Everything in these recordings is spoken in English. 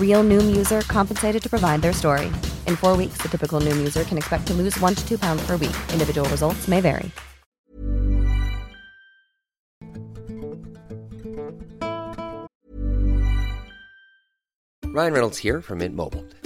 Real Noom user compensated to provide their story. In 4 weeks, the typical Noom user can expect to lose 1 to 2 pounds per week. Individual results may vary. Ryan Reynolds here from Mint Mobile.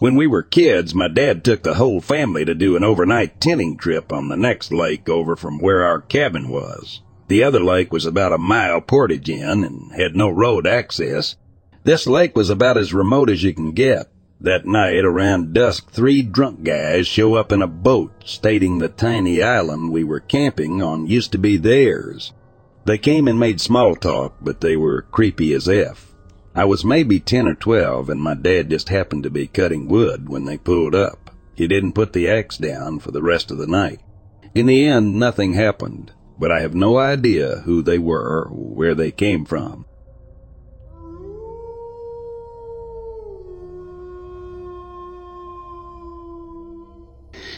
When we were kids, my dad took the whole family to do an overnight tenting trip on the next lake over from where our cabin was. The other lake was about a mile portage in and had no road access. This lake was about as remote as you can get. That night, around dusk, 3 drunk guys show up in a boat stating the tiny island we were camping on used to be theirs. They came and made small talk, but they were creepy as F. I was maybe 10 or 12, and my dad just happened to be cutting wood when they pulled up. He didn't put the axe down for the rest of the night. In the end, nothing happened, but I have no idea who they were or where they came from.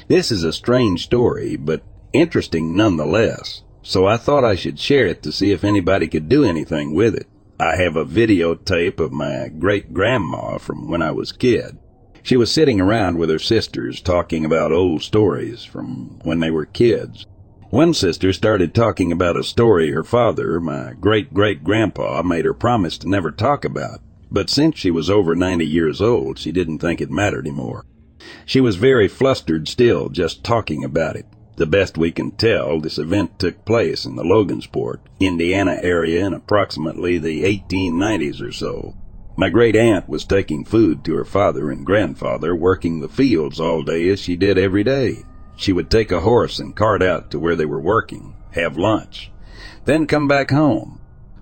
This is a strange story, but interesting nonetheless, so I thought I should share it to see if anybody could do anything with it. I have a videotape of my great-grandma from when I was a kid. She was sitting around with her sisters talking about old stories from when they were kids. One sister started talking about a story her father, my great-great-grandpa, made her promise to never talk about, but since she was over 90 years old, she didn't think it mattered anymore. She was very flustered still, just talking about it. The best we can tell, this event took place in the Logansport, Indiana area in approximately the 1890s or so. My great aunt was taking food to her father and grandfather, working the fields all day as she did every day. She would take a horse and cart out to where they were working, have lunch, then come back home.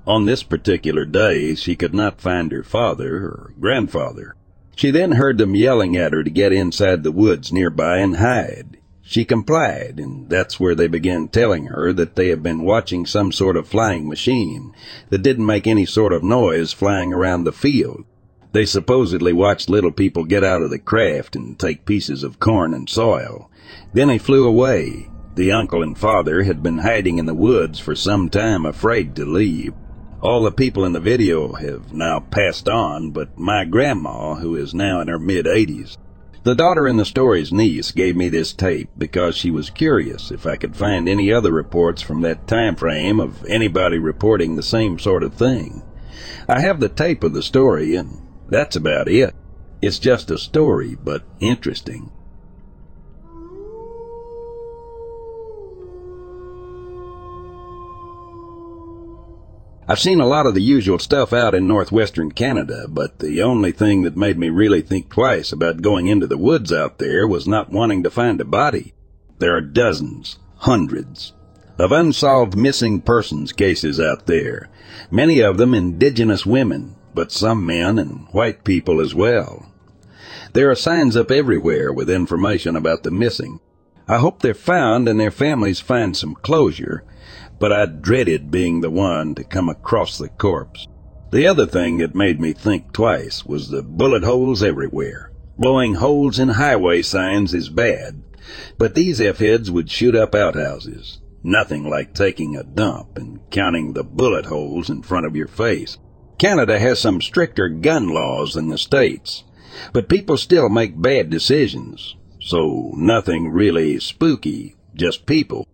On this particular day, she could not find her father or grandfather. She then heard them yelling at her to get inside the woods nearby and hide. She complied, and that's where they began telling her that they had been watching some sort of flying machine that didn't make any sort of noise flying around the field. They supposedly watched little people get out of the craft and take pieces of corn and soil. Then he flew away. The uncle and father had been hiding in the woods for some time, afraid to leave. All the people in the video have now passed on, but my grandma, who is now in her mid-80s, the daughter in the story's niece, gave me this tape because she was curious if I could find any other reports from that time frame of anybody reporting the same sort of thing. I have the tape of the story, and that's about it. It's just a story, but interesting. I've seen a lot of the usual stuff out in northwestern Canada, but the only thing that made me really think twice about going into the woods out there was not wanting to find a body. There are dozens, hundreds, of unsolved missing persons cases out there, many of them indigenous women, but some men and white people as well. There are signs up everywhere with information about the missing. I hope they're found and their families find some closure, but I dreaded being the one to come across the corpse. The other thing that made me think twice was the bullet holes everywhere. Blowing holes in highway signs is bad, but these F-heads would shoot up outhouses. Nothing like taking a dump and counting the bullet holes in front of your face. Canada has some stricter gun laws than the States, but people still make bad decisions, so nothing really spooky, just people.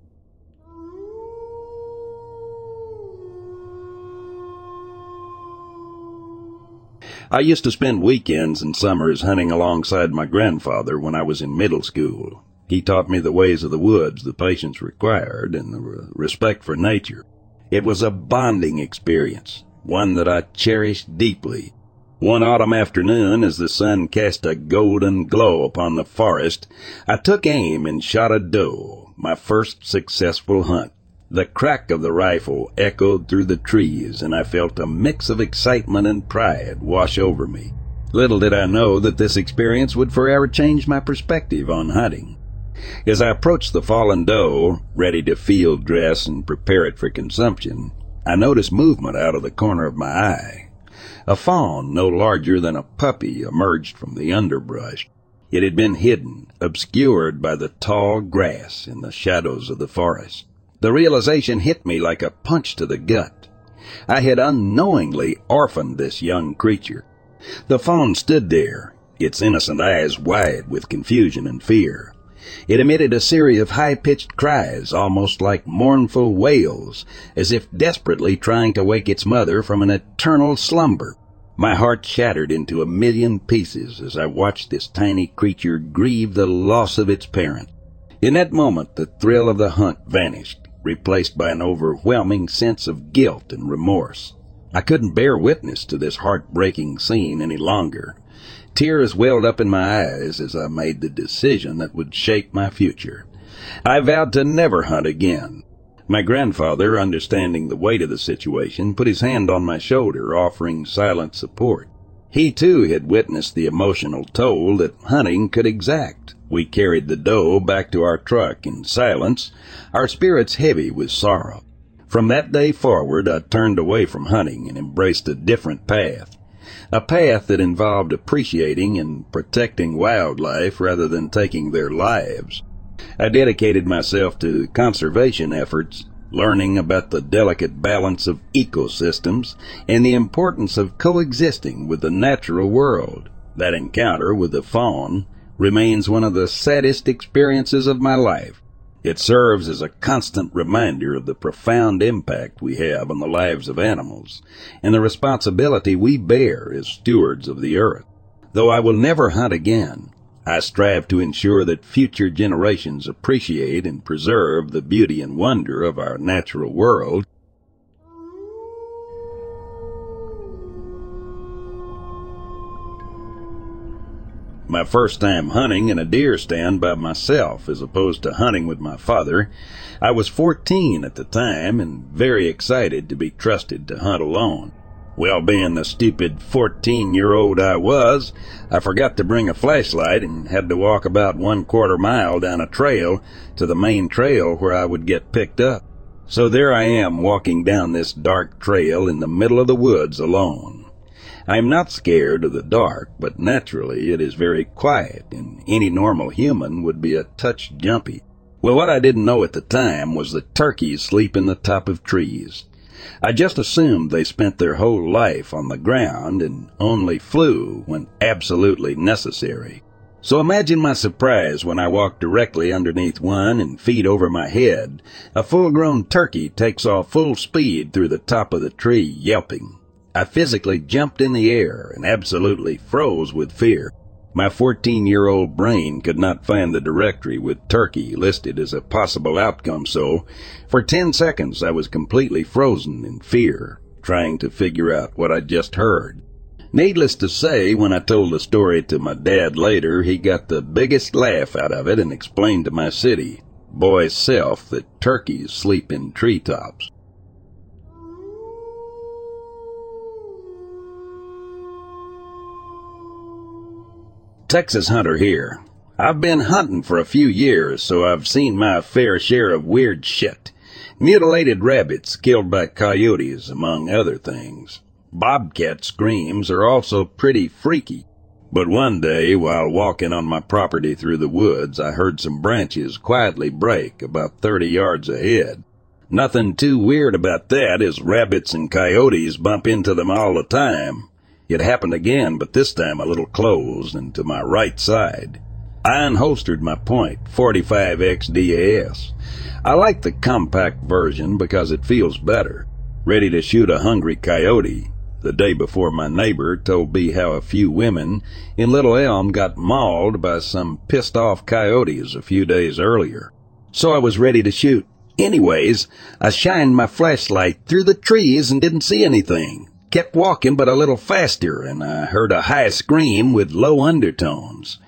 I used to spend weekends and summers hunting alongside my grandfather when I was in middle school. He taught me the ways of the woods the patience required and the respect for nature. It was a bonding experience, one that I cherished deeply. One autumn afternoon, as the sun cast a golden glow upon the forest, I took aim and shot a doe, my first successful hunt. The crack of the rifle echoed through the trees, and I felt a mix of excitement and pride wash over me. Little did I know that this experience would forever change my perspective on hunting. As I approached the fallen doe, ready to field dress and prepare it for consumption, I noticed movement out of the corner of my eye. A fawn no larger than a puppy emerged from the underbrush. It had been hidden, obscured by the tall grass and the shadows of the forest. The realization hit me like a punch to the gut. I had unknowingly orphaned this young creature. The fawn stood there, its innocent eyes wide with confusion and fear. It emitted a series of high-pitched cries, almost like mournful wails, as if desperately trying to wake its mother from an eternal slumber. My heart shattered into a million pieces as I watched this tiny creature grieve the loss of its parent. In that moment, the thrill of the hunt vanished, replaced by an overwhelming sense of guilt and remorse. I couldn't bear witness to this heartbreaking scene any longer. Tears welled up in my eyes as I made the decision that would shape my future. I vowed to never hunt again. My grandfather, understanding the weight of the situation, put his hand on my shoulder, offering silent support. He, too, had witnessed the emotional toll that hunting could exact. We carried the doe back to our truck in silence, our spirits heavy with sorrow. From that day forward, I turned away from hunting and embraced a different path, a path that involved appreciating and protecting wildlife rather than taking their lives. I dedicated myself to conservation efforts, learning about the delicate balance of ecosystems and the importance of coexisting with the natural world. That encounter with the fawn remains one of the saddest experiences of my life. It serves as a constant reminder of the profound impact we have on the lives of animals and the responsibility we bear as stewards of the earth. Though I will never hunt again, I strive to ensure that future generations appreciate and preserve the beauty and wonder of our natural world. My first time hunting in a deer stand by myself as opposed to hunting with my father. I was 14 at the time and very excited to be trusted to hunt alone. Well, being the stupid 14-year-old I was, I forgot to bring a flashlight and had to walk about 1/4 mile down a trail to the main trail where I would get picked up. So there I am walking down this dark trail in the middle of the woods alone. I am not scared of the dark, but naturally it is very quiet, and any normal human would be a touch jumpy. Well, what I didn't know at the time was that turkeys sleep in the top of trees. I just assumed they spent their whole life on the ground and only flew when absolutely necessary. So imagine my surprise when I walked directly underneath one and feet over my head. A full-grown turkey takes off full speed through the top of the tree, yelping. I physically jumped in the air and absolutely froze with fear. My 14-year-old brain could not find the directory with turkey listed as a possible outcome, so for 10 seconds I was completely frozen in fear, trying to figure out what I just heard. Needless to say, when I told the story to my dad later, he got the biggest laugh out of it and explained to my city boy self that turkeys sleep in treetops. Texas Hunter here. I've been hunting for a few years, so I've seen my fair share of weird shit. Mutilated rabbits killed by coyotes, among other things. Bobcat screams are also pretty freaky. But one day, while walking on my property through the woods, I heard some branches quietly break about 30 yards ahead. Nothing too weird about that, as rabbits and coyotes bump into them all the time. It happened again, but this time a little closed and to my right side. I unholstered my .45 XDAS. I like the compact version because it feels better. Ready to shoot a hungry coyote. The day before, my neighbor told me how a few women in Little Elm got mauled by some pissed-off coyotes a few days earlier. So I was ready to shoot. Anyways, I shined my flashlight through the trees and didn't see anything. Kept walking but a little faster, and I heard a high scream with low undertones.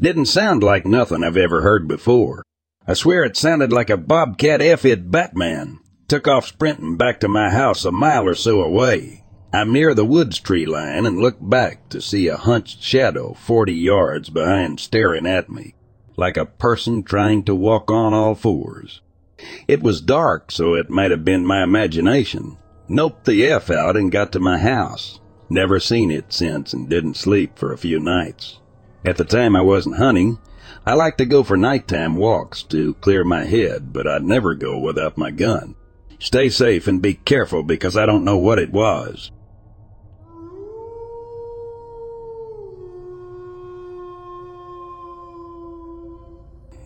Didn't sound like nothing I've ever heard before. I swear it sounded like a Bobcat F-It Batman. Took off sprinting back to my house a mile or so away. I'm near the woods tree line and look back to see a hunched shadow 40 yards behind staring at me, like a person trying to walk on all fours. It was dark, so it might have been my imagination. Noped the F out and got to my house. Never seen it since and didn't sleep for a few nights. At the time I wasn't hunting. I like to go for nighttime walks to clear my head, but I'd never go without my gun. Stay safe and be careful because I don't know what it was.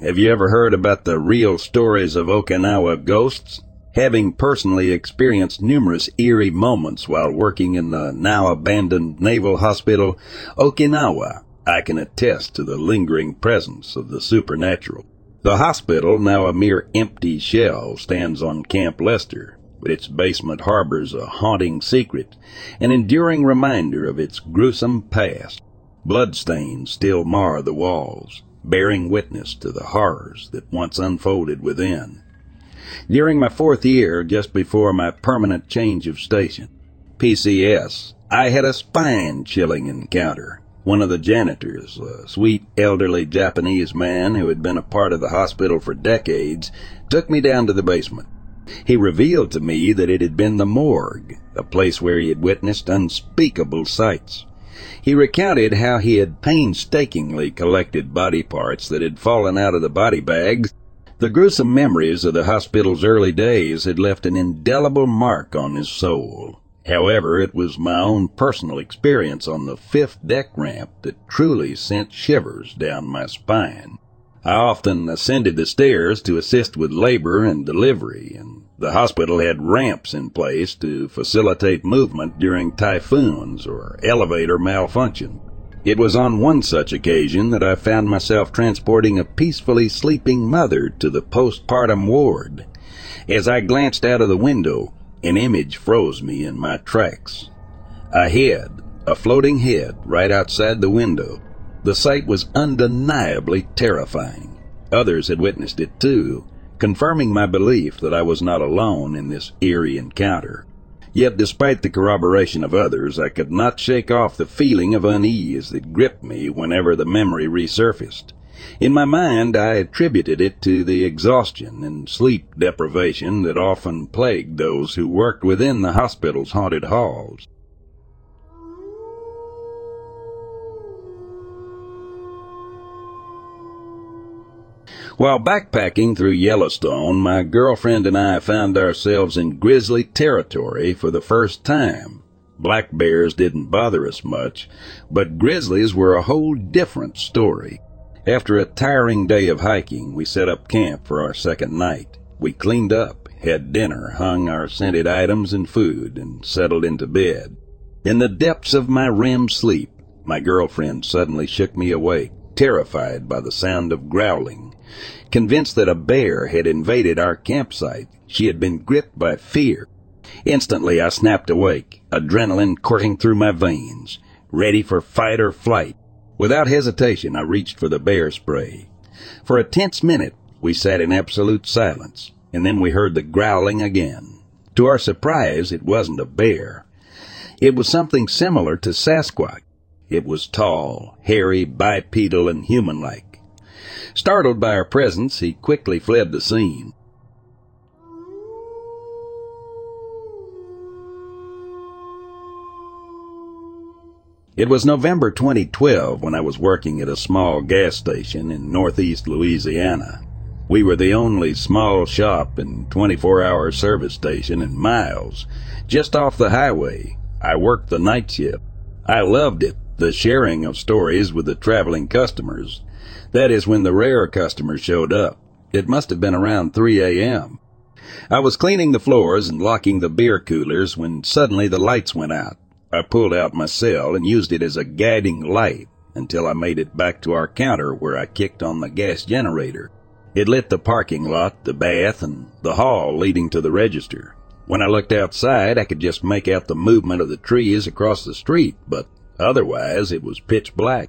Have you ever heard about the real stories of Okinawa ghosts? Having personally experienced numerous eerie moments while working in the now-abandoned Naval Hospital, Okinawa, I can attest to the lingering presence of the supernatural. The hospital, now a mere empty shell, stands on Camp Lester, but its basement harbors a haunting secret, an enduring reminder of its gruesome past. Bloodstains still mar the walls, bearing witness to the horrors that once unfolded within. During my 4th year, just before my permanent change of station, PCS, I had a spine-chilling encounter. One of the janitors, a sweet elderly Japanese man who had been a part of the hospital for decades, took me down to the basement. He revealed to me that it had been the morgue, a place where he had witnessed unspeakable sights. He recounted how he had painstakingly collected body parts that had fallen out of the body bags. The gruesome memories of the hospital's early days had left an indelible mark on his soul. However, it was my own personal experience on the 5th deck ramp that truly sent shivers down my spine. I often ascended the stairs to assist with labor and delivery, and the hospital had ramps in place to facilitate movement during typhoons or elevator malfunction. It was on one such occasion that I found myself transporting a peacefully sleeping mother to the postpartum ward. As I glanced out of the window, an image froze me in my tracks. A head, a floating head, right outside the window. The sight was undeniably terrifying. Others had witnessed it too, confirming my belief that I was not alone in this eerie encounter. Yet despite the corroboration of others, I could not shake off the feeling of unease that gripped me whenever the memory resurfaced. In my mind, I attributed it to the exhaustion and sleep deprivation that often plagued those who worked within the hospital's haunted halls. While backpacking through Yellowstone, my girlfriend and I found ourselves in grizzly territory for the first time. Black bears didn't bother us much, but grizzlies were a whole different story. After a tiring day of hiking, we set up camp for our second night. We cleaned up, had dinner, hung our scented items and food, and settled into bed. In the depths of my REM sleep, my girlfriend suddenly shook me awake, terrified by the sound of growling. Convinced that a bear had invaded our campsite, she had been gripped by fear. Instantly, I snapped awake, adrenaline coursing through my veins, ready for fight or flight. Without hesitation, I reached for the bear spray. For a tense minute, we sat in absolute silence, and then we heard the growling again. To our surprise, it wasn't a bear. It was something similar to Sasquatch. It was tall, hairy, bipedal, and human-like. Startled by our presence, he quickly fled the scene. It was November 2012 when I was working at a small gas station in northeast Louisiana. We were the only small shop and 24-hour service station in miles, just off the highway. I worked the night shift. I loved it, the sharing of stories with the traveling customers. That is when the rare customers showed up. It must have been around 3 a.m. I was cleaning the floors and locking the beer coolers when suddenly the lights went out. I pulled out my cell and used it as a guiding light until I made it back to our counter where I kicked on the gas generator. It lit the parking lot, the bath, and the hall leading to the register. When I looked outside, I could just make out the movement of the trees across the street, but otherwise it was pitch black.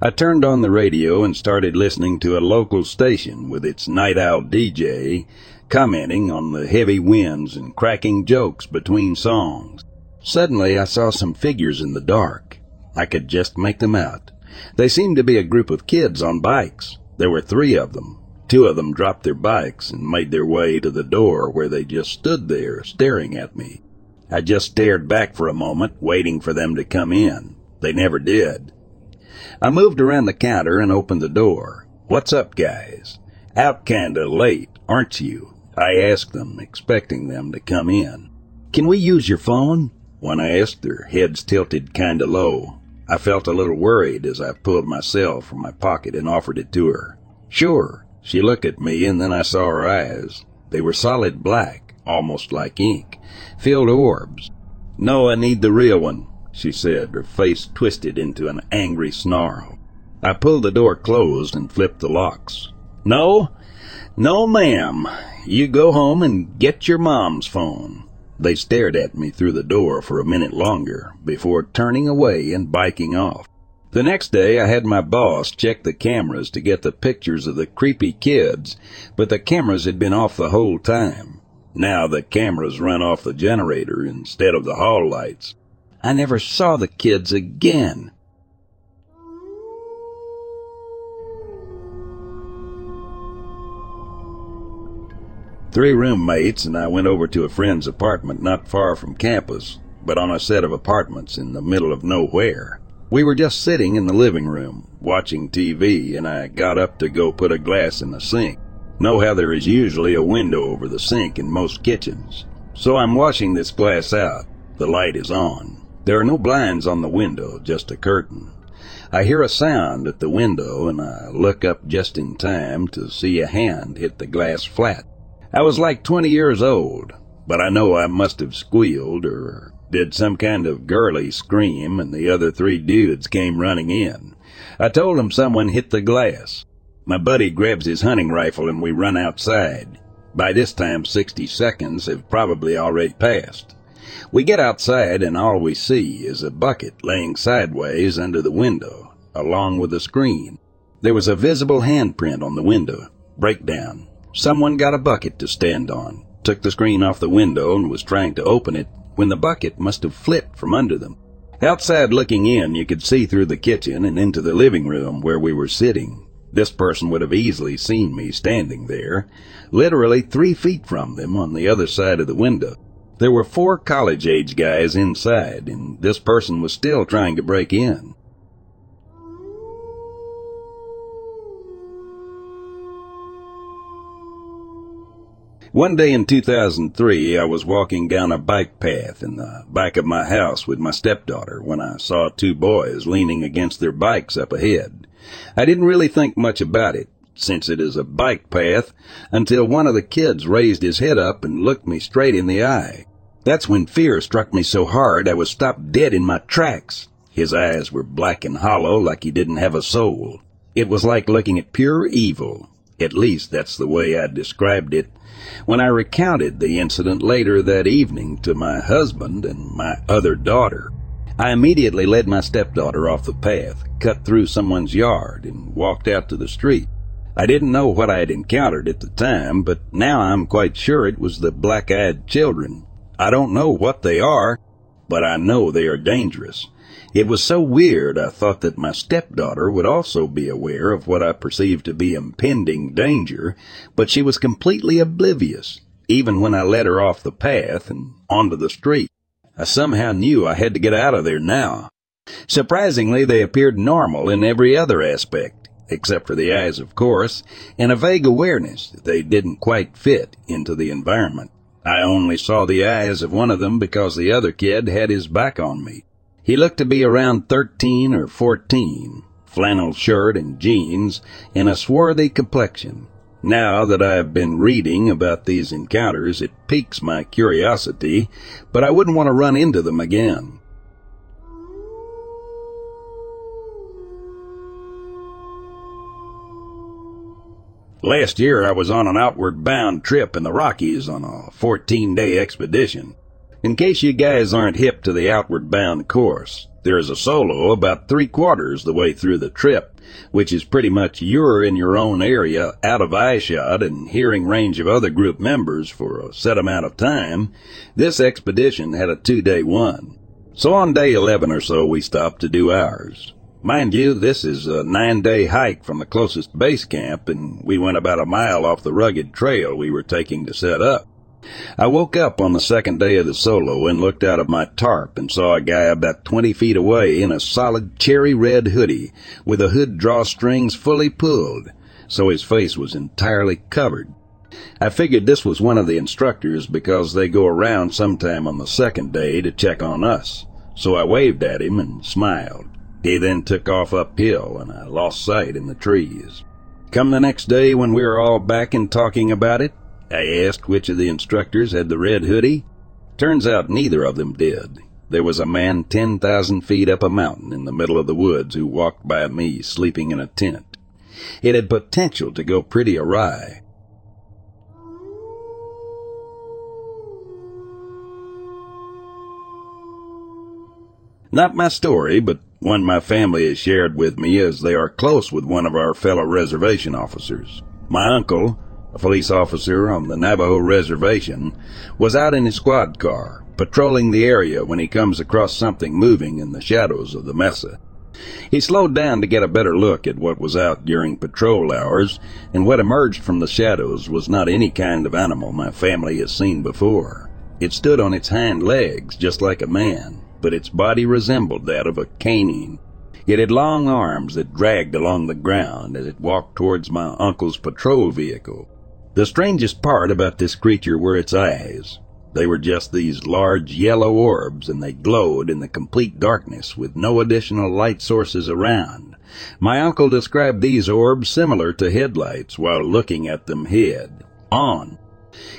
I turned on the radio and started listening to a local station with its night owl DJ commenting on the heavy winds and cracking jokes between songs. Suddenly, I saw some figures in the dark. I could just make them out. They seemed to be a group of kids on bikes. There were three of them. Two of them dropped their bikes and made their way to the door where they just stood there staring at me. I just stared back for a moment, waiting for them to come in. They never did. I moved around the counter and opened the door. "What's up, guys? Out kinda late, aren't you?" I asked them, expecting them to come in. "Can we use your phone?" When I asked, their heads tilted kinda low. I felt a little worried as I pulled my cell from my pocket and offered it to her. "Sure." She looked at me, and then I saw her eyes. They were solid black, almost like ink, filled orbs. "No, I need the real one," she said, her face twisted into an angry snarl. I pulled the door closed and flipped the locks. No, ma'am. You go home and get your mom's phone." They stared at me through the door for a minute longer before turning away and biking off. The next day, I had my boss check the cameras to get the pictures of the creepy kids, but the cameras had been off the whole time. Now the cameras run off the generator instead of the hall lights. I never saw the kids again. Three roommates and I went over to a friend's apartment not far from campus, but on a set of apartments in the middle of nowhere. We were just sitting in the living room, watching TV, and I got up to go put a glass in the sink. Know how there is usually a window over the sink in most kitchens. So I'm washing this glass out. The light is on. There are no blinds on the window, just a curtain. I hear a sound at the window, and I look up just in time to see a hand hit the glass flat. I was like 20 years old, but I know I must have squealed or did some kind of girly scream, and the other three dudes came running in. I told them someone hit the glass. My buddy grabs his hunting rifle and we run outside. By this time, 60 seconds have probably already passed. We get outside and all we see is a bucket laying sideways under the window, along with a screen. There was a visible handprint on the window. Breakdown. Someone got a bucket to stand on, took the screen off the window and was trying to open it when the bucket must have flipped from under them. Outside looking in, you could see through the kitchen and into the living room where we were sitting. This person would have easily seen me standing there, literally 3 feet from them on the other side of the window. There were 4 college-age guys inside, and this person was still trying to break in. One day in 2003, I was walking down a bike path in the back of my house with my stepdaughter when I saw 2 boys leaning against their bikes up ahead. I didn't really think much about it, since it is a bike path, until one of the kids raised his head up and looked me straight in the eye. That's when fear struck me so hard I was stopped dead in my tracks. His eyes were black and hollow, like he didn't have a soul. It was like looking at pure evil. At least that's the way I described it when I recounted the incident later that evening to my husband and my other daughter. I immediately led my stepdaughter off the path, cut through someone's yard, and walked out to the street. I didn't know what I had encountered at the time, but now I'm quite sure it was the black-eyed children. I don't know what they are, but I know they are dangerous. It was so weird I thought that my stepdaughter would also be aware of what I perceived to be impending danger, but she was completely oblivious, even when I led her off the path and onto the street. I somehow knew I had to get out of there now. Surprisingly, they appeared normal in every other aspect, except for the eyes, of course, and a vague awareness that they didn't quite fit into the environment. I only saw the eyes of one of them because the other kid had his back on me. He looked to be around 13 or 14, flannel shirt and jeans, and a swarthy complexion. Now that I have been reading about these encounters, it piques my curiosity, but I wouldn't want to run into them again. Last year I was on an outward bound trip in the Rockies on a 14-day expedition. In case you guys aren't hip to the outward bound course, there is a solo about 3/4 the way through the trip, which is pretty much you're in your own area, out of eyeshot and hearing range of other group members for a set amount of time. This expedition had a 2-day one. So on day 11 or so we stopped to do ours. Mind you, this is a 9-day hike from the closest base camp, and we went about a mile off the rugged trail we were taking to set up. I woke up on the second day of the solo and looked out of my tarp and saw a guy about 20 feet away in a solid cherry red hoodie with the hood drawstrings fully pulled, so his face was entirely covered. I figured this was one of the instructors because they go around sometime on the second day to check on us, so I waved at him and smiled. He then took off uphill and I lost sight in the trees. Come the next day when we were all back and talking about it, I asked which of the instructors had the red hoodie. Turns out neither of them did. There was a man 10,000 feet up a mountain in the middle of the woods who walked by me sleeping in a tent. It had potential to go pretty awry. Not my story, but one my family has shared with me as they are close with one of our fellow reservation officers. My uncle, a police officer on the Navajo reservation, was out in his squad car, patrolling the area when he comes across something moving in the shadows of the mesa. He slowed down to get a better look at what was out during patrol hours, and what emerged from the shadows was not any kind of animal my family has seen before. It stood on its hind legs just like a man, but its body resembled that of a canine. It had long arms that dragged along the ground as it walked towards my uncle's patrol vehicle. The strangest part about this creature were its eyes. They were just these large yellow orbs, and they glowed in the complete darkness with no additional light sources around. My uncle described these orbs similar to headlights while looking at them head on.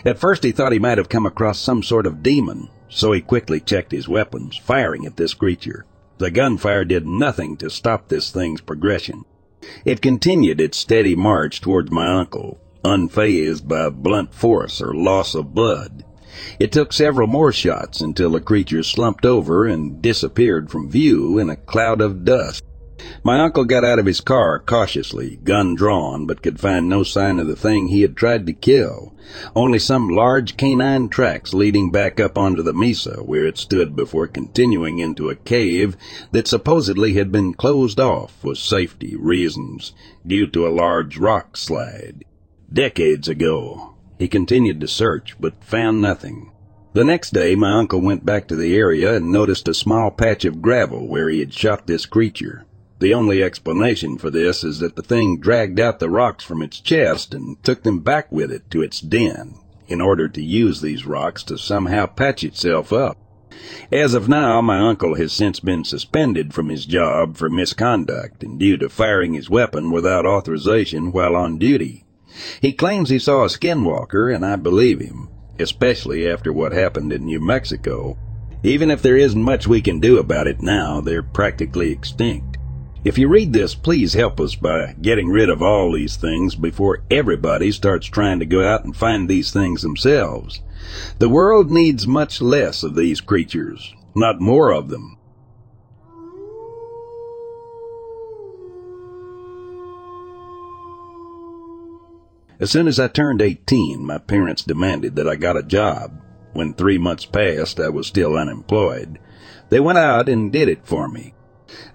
At first he thought he might have come across some sort of demon, so he quickly checked his weapons, firing at this creature. The gunfire did nothing to stop this thing's progression. It continued its steady march towards my uncle, unfazed by blunt force or loss of blood. It took several more shots until the creature slumped over and disappeared from view in a cloud of dust. My uncle got out of his car cautiously, gun drawn, but could find no sign of the thing he had tried to kill, only some large canine tracks leading back up onto the mesa where it stood before continuing into a cave that supposedly had been closed off for safety reasons due to a large rock slide. Decades ago, he continued to search but found nothing. The next day, my uncle went back to the area and noticed a small patch of gravel where he had shot this creature. The only explanation for this is that the thing dragged out the rocks from its chest and took them back with it to its den in order to use these rocks to somehow patch itself up. As of now, my uncle has since been suspended from his job for misconduct and due to firing his weapon without authorization while on duty. He claims he saw a skinwalker, and I believe him, especially after what happened in New Mexico. Even if there isn't much we can do about it now, they're practically extinct. If you read this, please help us by getting rid of all these things before everybody starts trying to go out and find these things themselves. The world needs much less of these creatures, not more of them. As soon as I turned 18, my parents demanded that I got a job. When 3 months passed, I was still unemployed. They went out and did it for me.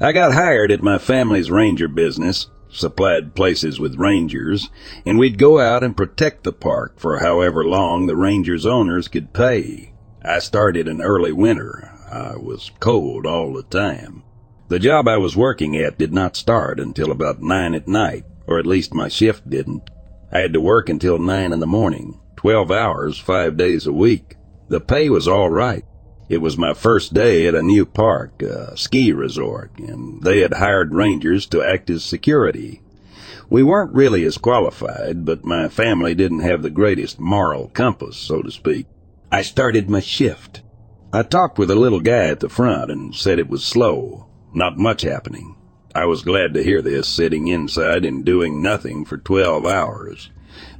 I got hired at my family's ranger business, supplied places with rangers, and we'd go out and protect the park for however long the rangers' owners could pay. I started in early winter. I was cold all the time. The job I was working at did not start until about 9 at night, or at least my shift didn't. I had to work until 9 in the morning, 12 hours, 5 days a week. The pay was all right. It was my first day at a new park, a ski resort, and they had hired rangers to act as security. We weren't really as qualified, but my family didn't have the greatest moral compass, so to speak. I started my shift. I talked with a little guy at the front and said it was slow, not much happening. I was glad to hear this, sitting inside and doing nothing for 12 hours.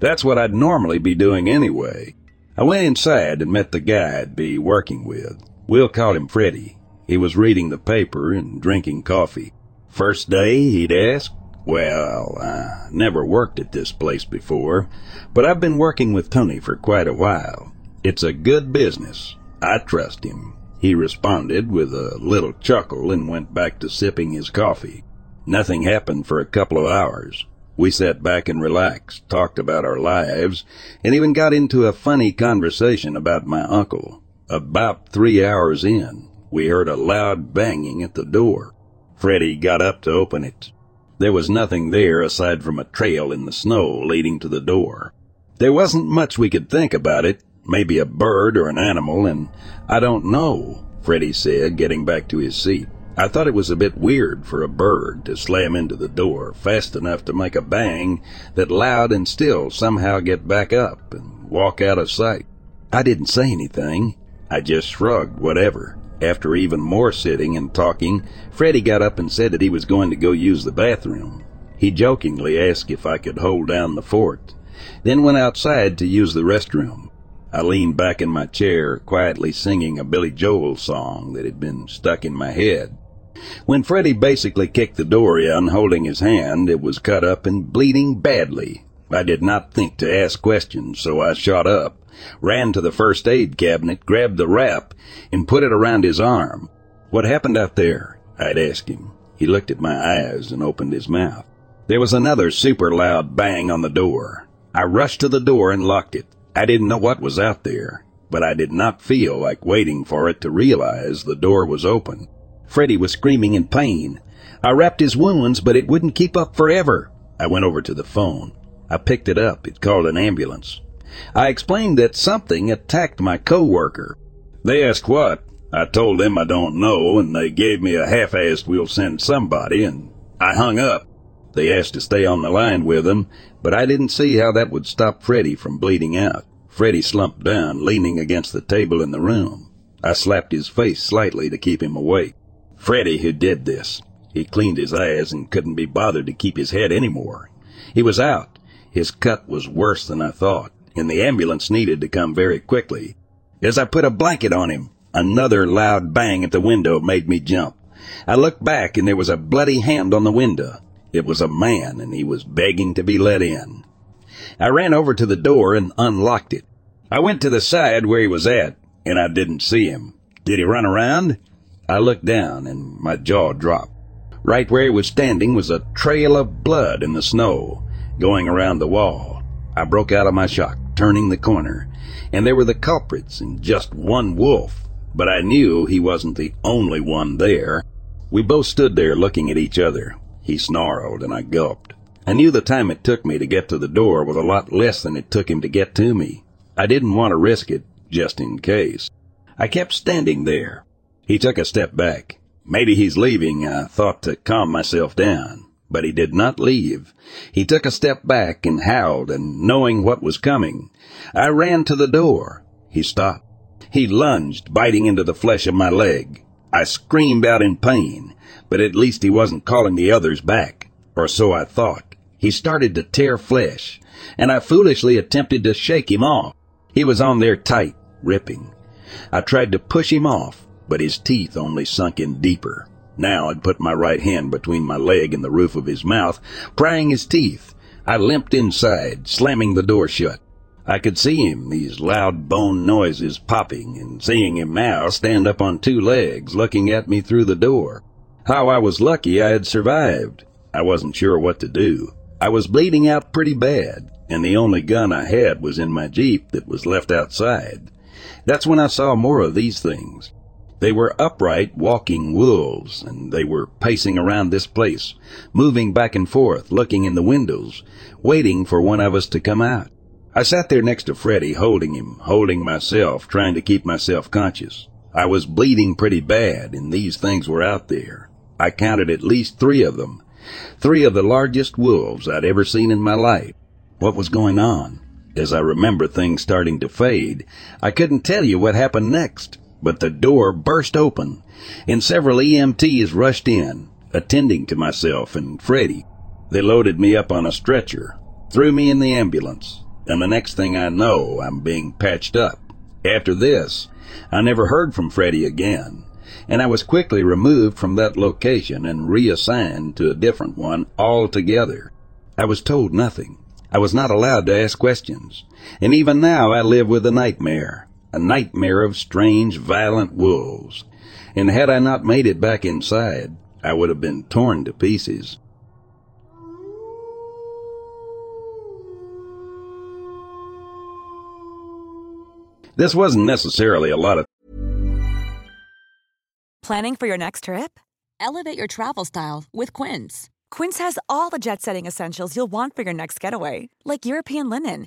That's what I'd normally be doing anyway. I went inside and met the guy I'd be working with. We'll call him Freddy. He was reading the paper and drinking coffee. First day, he'd ask. Well, I never worked at this place before, but I've been working with Tony for quite a while. It's a good business. I trust him. He responded with a little chuckle and went back to sipping his coffee. Nothing happened for a couple of hours. We sat back and relaxed, talked about our lives, and even got into a funny conversation about my uncle. About 3 hours in, we heard a loud banging at the door. Freddy got up to open it. There was nothing there aside from a trail in the snow leading to the door. There wasn't much we could think about it, maybe a bird or an animal, and I don't know, Freddy said, getting back to his seat. I thought it was a bit weird for a bird to slam into the door fast enough to make a bang that loud and still somehow get back up and walk out of sight. I didn't say anything. I just shrugged whatever. After even more sitting and talking, Freddy got up and said that he was going to go use the bathroom. He jokingly asked if I could hold down the fort, then went outside to use the restroom. I leaned back in my chair, quietly singing a Billy Joel song that had been stuck in my head. When Freddy basically kicked the door in, holding his hand, it was cut up and bleeding badly. I did not think to ask questions, so I shot up, ran to the first aid cabinet, grabbed the wrap, and put it around his arm. "What happened out there?" I'd asked him. He looked at my eyes and opened his mouth. There was another super loud bang on the door. I rushed to the door and locked it. I didn't know what was out there, but I did not feel like waiting for it to realize the door was open. Freddy was screaming in pain. I wrapped his wounds, but it wouldn't keep up forever. I went over to the phone. I picked it up. It called an ambulance. I explained that something attacked my coworker. They asked what. I told them I don't know, and they gave me a half-assed "we'll send somebody," and I hung up. They asked to stay on the line with them, but I didn't see how that would stop Freddy from bleeding out. Freddy slumped down, leaning against the table in the room. I slapped his face slightly to keep him awake. Freddy, who did this, he cleaned his eyes and couldn't be bothered to keep his head anymore. He was out. His cut was worse than I thought, and the ambulance needed to come very quickly. As I put a blanket on him, another loud bang at the window made me jump. I looked back and there was a bloody hand on the window. It was a man and he was begging to be let in. I ran over to the door and unlocked it. I went to the side where he was at and I didn't see him. Did he run around? I looked down and my jaw dropped. Right where he was standing was a trail of blood in the snow going around the wall. I broke out of my shock, turning the corner, and there were the culprits and just one wolf, but I knew he wasn't the only one there. We both stood there looking at each other. He snarled and I gulped. I knew the time it took me to get to the door was a lot less than it took him to get to me. I didn't want to risk it, just in case. I kept standing there. He took a step back. Maybe he's leaving, I thought to calm myself down. But he did not leave. He took a step back and howled, and knowing what was coming, I ran to the door. He stopped. He lunged, biting into the flesh of my leg. I screamed out in pain, but at least he wasn't calling the others back, or so I thought. He started to tear flesh, and I foolishly attempted to shake him off. He was on there tight, ripping. I tried to push him off, but his teeth only sunk in deeper. Now I'd put my right hand between my leg and the roof of his mouth, prying his teeth. I limped inside, slamming the door shut. I could see him, these loud bone noises popping, and seeing him now stand up on two legs, looking at me through the door. How I was lucky I had survived. I wasn't sure what to do. I was bleeding out pretty bad, and the only gun I had was in my Jeep that was left outside. That's when I saw more of these things. They were upright, walking wolves, and they were pacing around this place, moving back and forth, looking in the windows, waiting for one of us to come out. I sat there next to Freddy, holding him, holding myself, trying to keep myself conscious. I was bleeding pretty bad, and these things were out there. I counted at least three of them, three of the largest wolves I'd ever seen in my life. What was going on? As I remember things starting to fade, I couldn't tell you what happened next. But the door burst open, and several EMTs rushed in, attending to myself and Freddy. They loaded me up on a stretcher, threw me in the ambulance, and the next thing I know, I'm being patched up. After this, I never heard from Freddy again, and I was quickly removed from that location and reassigned to a different one altogether. I was told nothing. I was not allowed to ask questions, and even now I live with a nightmare. A nightmare of strange, violent wolves, and had I not made it back inside, I would have been torn to pieces. This wasn't necessarily a lot of... Planning for your next trip? Elevate your travel style with Quince. Quince has all the jet-setting essentials you'll want for your next getaway, like European linen,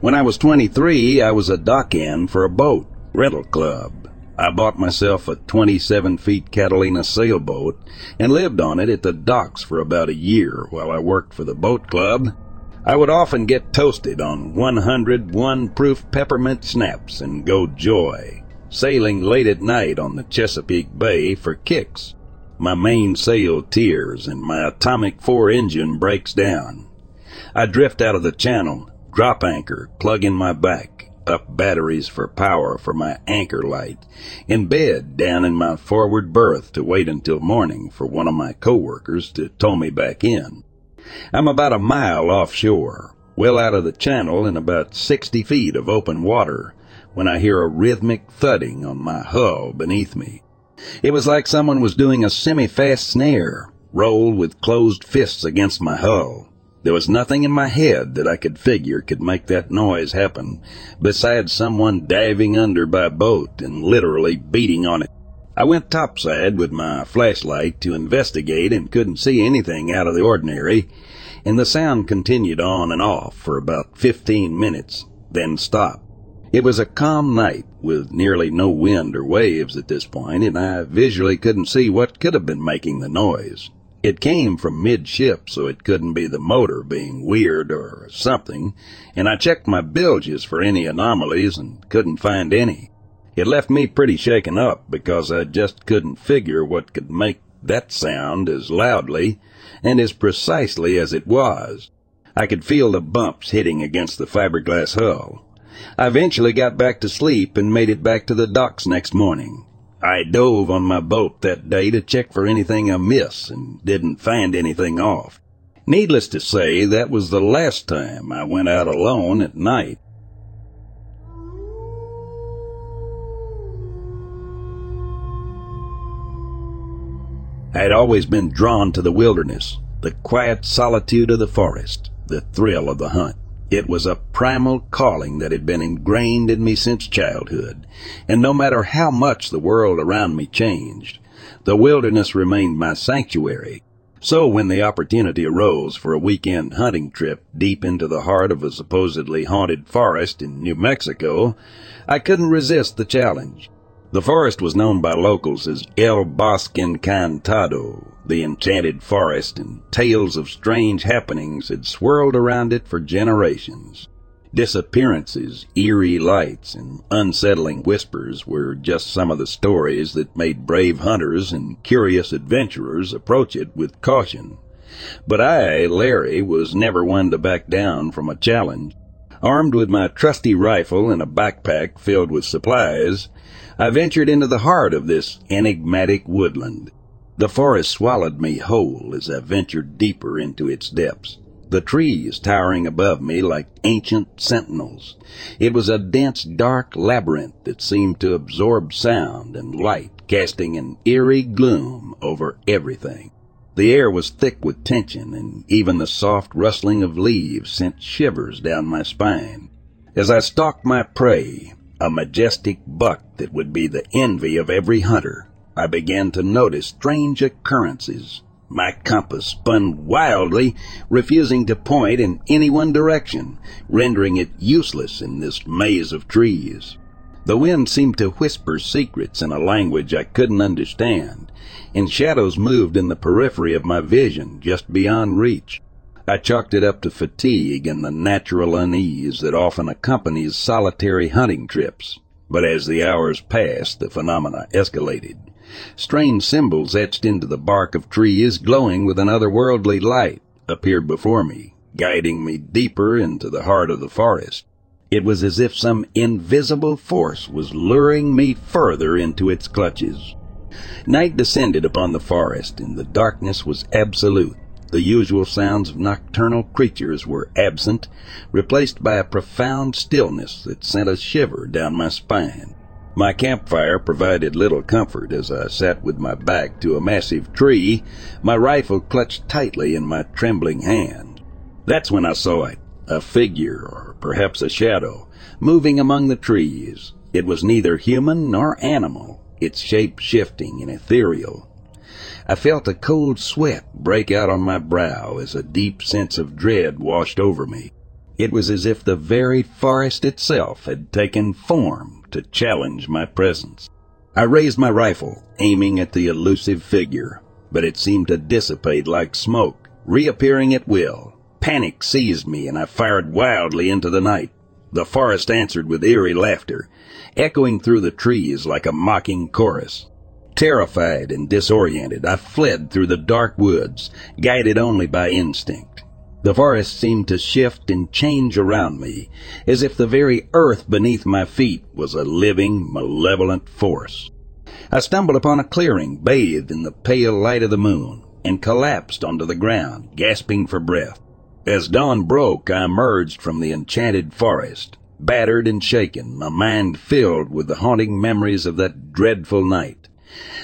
When I was 23, I was a dock-in for a boat rental club. I bought myself a 27-feet Catalina sailboat and lived on it at the docks for about a year while I worked for the boat club. I would often get toasted on 101-proof peppermint snaps and go joy, sailing late at night on the Chesapeake Bay for kicks. My mainsail tears and my atomic 4-engine breaks down. I drift out of the channel, drop anchor, plug in my back, up batteries for power for my anchor light, in bed down in my forward berth to wait until morning for one of my co-workers to tow me back in. I'm about a mile offshore, well out of the channel and about 60 feet of open water, when I hear a rhythmic thudding on my hull beneath me. It was like someone was doing a semi-fast snare, roll with closed fists against my hull. There was nothing in my head that I could figure could make that noise happen, besides someone diving under by boat and literally beating on it. I went topside with my flashlight to investigate and couldn't see anything out of the ordinary, and the sound continued on and off for about 15 minutes, then stopped. It was a calm night with nearly no wind or waves at this point, and I visually couldn't see what could have been making the noise. It came from midship, so it couldn't be the motor being weird or something, and I checked my bilges for any anomalies and couldn't find any. It left me pretty shaken up because I just couldn't figure what could make that sound as loudly and as precisely as it was. I could feel the bumps hitting against the fiberglass hull. I eventually got back to sleep and made it back to the docks next morning. I dove on my boat that day to check for anything amiss and didn't find anything off. Needless to say, that was the last time I went out alone at night. I had always been drawn to the wilderness, the quiet solitude of the forest, the thrill of the hunt. It was a primal calling that had been ingrained in me since childhood, and no matter how much the world around me changed, the wilderness remained my sanctuary. So when the opportunity arose for a weekend hunting trip deep into the heart of a supposedly haunted forest in New Mexico, I couldn't resist the challenge. The forest was known by locals as El Bosque Encantado, the enchanted forest, and tales of strange happenings had swirled around it for generations. Disappearances, eerie lights, and unsettling whispers were just some of the stories that made brave hunters and curious adventurers approach it with caution. But I, Larry, was never one to back down from a challenge. Armed with my trusty rifle and a backpack filled with supplies, I ventured into the heart of this enigmatic woodland. The forest swallowed me whole as I ventured deeper into its depths, the trees towering above me like ancient sentinels. It was a dense, dark labyrinth that seemed to absorb sound and light, casting an eerie gloom over everything. The air was thick with tension, and even the soft rustling of leaves sent shivers down my spine. As I stalked my prey, a majestic buck that would be the envy of every hunter, I began to notice strange occurrences. My compass spun wildly, refusing to point in any one direction, rendering it useless in this maze of trees. The wind seemed to whisper secrets in a language I couldn't understand, and shadows moved in the periphery of my vision, just beyond reach. I chalked it up to fatigue and the natural unease that often accompanies solitary hunting trips. But as the hours passed, the phenomena escalated. Strange symbols etched into the bark of trees, glowing with an otherworldly light, appeared before me, guiding me deeper into the heart of the forest. It was as if some invisible force was luring me further into its clutches. Night descended upon the forest, and the darkness was absolute. The usual sounds of nocturnal creatures were absent, replaced by a profound stillness that sent a shiver down my spine. My campfire provided little comfort as I sat with my back to a massive tree, my rifle clutched tightly in my trembling hand. That's when I saw it, a figure, or perhaps a shadow, moving among the trees. It was neither human nor animal, its shape shifting and ethereal. I felt a cold sweat break out on my brow as a deep sense of dread washed over me. It was as if the very forest itself had taken form to challenge my presence. I raised my rifle, aiming at the elusive figure, but it seemed to dissipate like smoke, reappearing at will. Panic seized me, and I fired wildly into the night. The forest answered with eerie laughter, echoing through the trees like a mocking chorus. Terrified and disoriented, I fled through the dark woods, guided only by instinct. The forest seemed to shift and change around me, as if the very earth beneath my feet was a living, malevolent force. I stumbled upon a clearing bathed in the pale light of the moon, and collapsed onto the ground, gasping for breath. As dawn broke, I emerged from the enchanted forest, battered and shaken, my mind filled with the haunting memories of that dreadful night.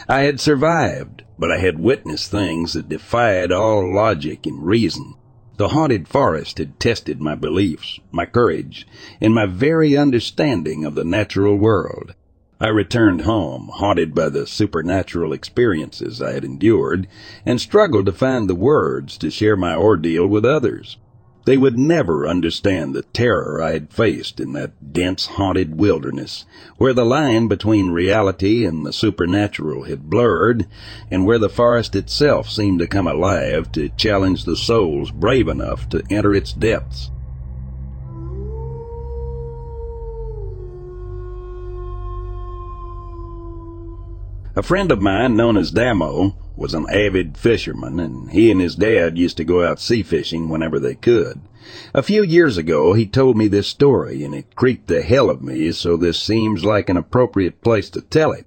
I had survived, but I had witnessed things that defied all logic and reason. The haunted forest had tested my beliefs, my courage, and my very understanding of the natural world. I returned home, haunted by the supernatural experiences I had endured, and struggled to find the words to share my ordeal with others. They would never understand the terror I had faced in that dense, haunted wilderness, where the line between reality and the supernatural had blurred, and where the forest itself seemed to come alive to challenge the souls brave enough to enter its depths. A friend of mine, known as Damo, was an avid fisherman, and he and his dad used to go out sea fishing whenever they could. A few years ago, he told me this story, and it creeped the hell of me, so this seems like an appropriate place to tell it.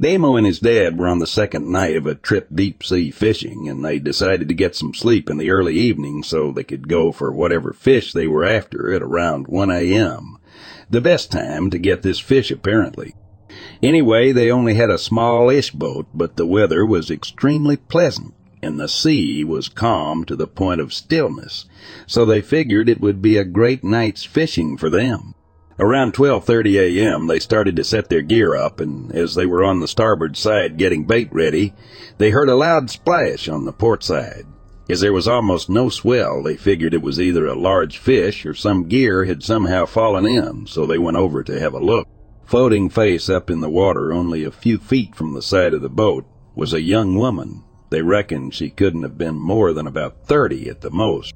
Damo and his dad were on the second night of a trip deep-sea fishing, and they decided to get some sleep in the early evening so they could go for whatever fish they were after at around 1 a.m., the best time to get this fish, apparently. Anyway, they only had a smallish boat, but the weather was extremely pleasant, and the sea was calm to the point of stillness, so they figured it would be a great night's fishing for them. Around 12:30 a.m., they started to set their gear up, and as they were on the starboard side getting bait ready, they heard a loud splash on the port side. As there was almost no swell, they figured it was either a large fish or some gear had somehow fallen in, so they went over to have a look. Floating face up in the water only a few feet from the side of the boat was a young woman. They reckoned she couldn't have been more than about 30 at the most.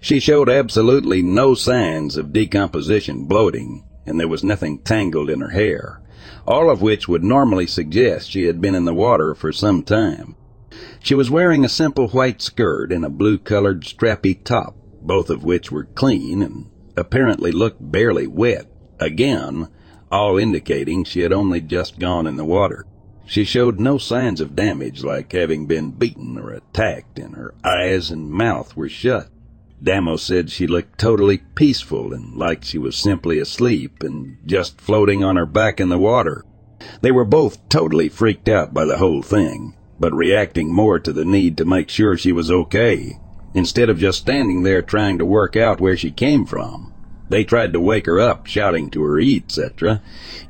She showed absolutely no signs of decomposition, bloating, and there was nothing tangled in her hair, all of which would normally suggest she had been in the water for some time. She was wearing a simple white skirt and a blue-colored strappy top, both of which were clean and apparently looked barely wet. Again, all indicating she had only just gone in the water. She showed no signs of damage, like having been beaten or attacked, and her eyes and mouth were shut. Damo said she looked totally peaceful and like she was simply asleep and just floating on her back in the water. They were both totally freaked out by the whole thing, but reacting more to the need to make sure she was okay, instead of just standing there trying to work out where she came from. They tried to wake her up, shouting to her, etc.,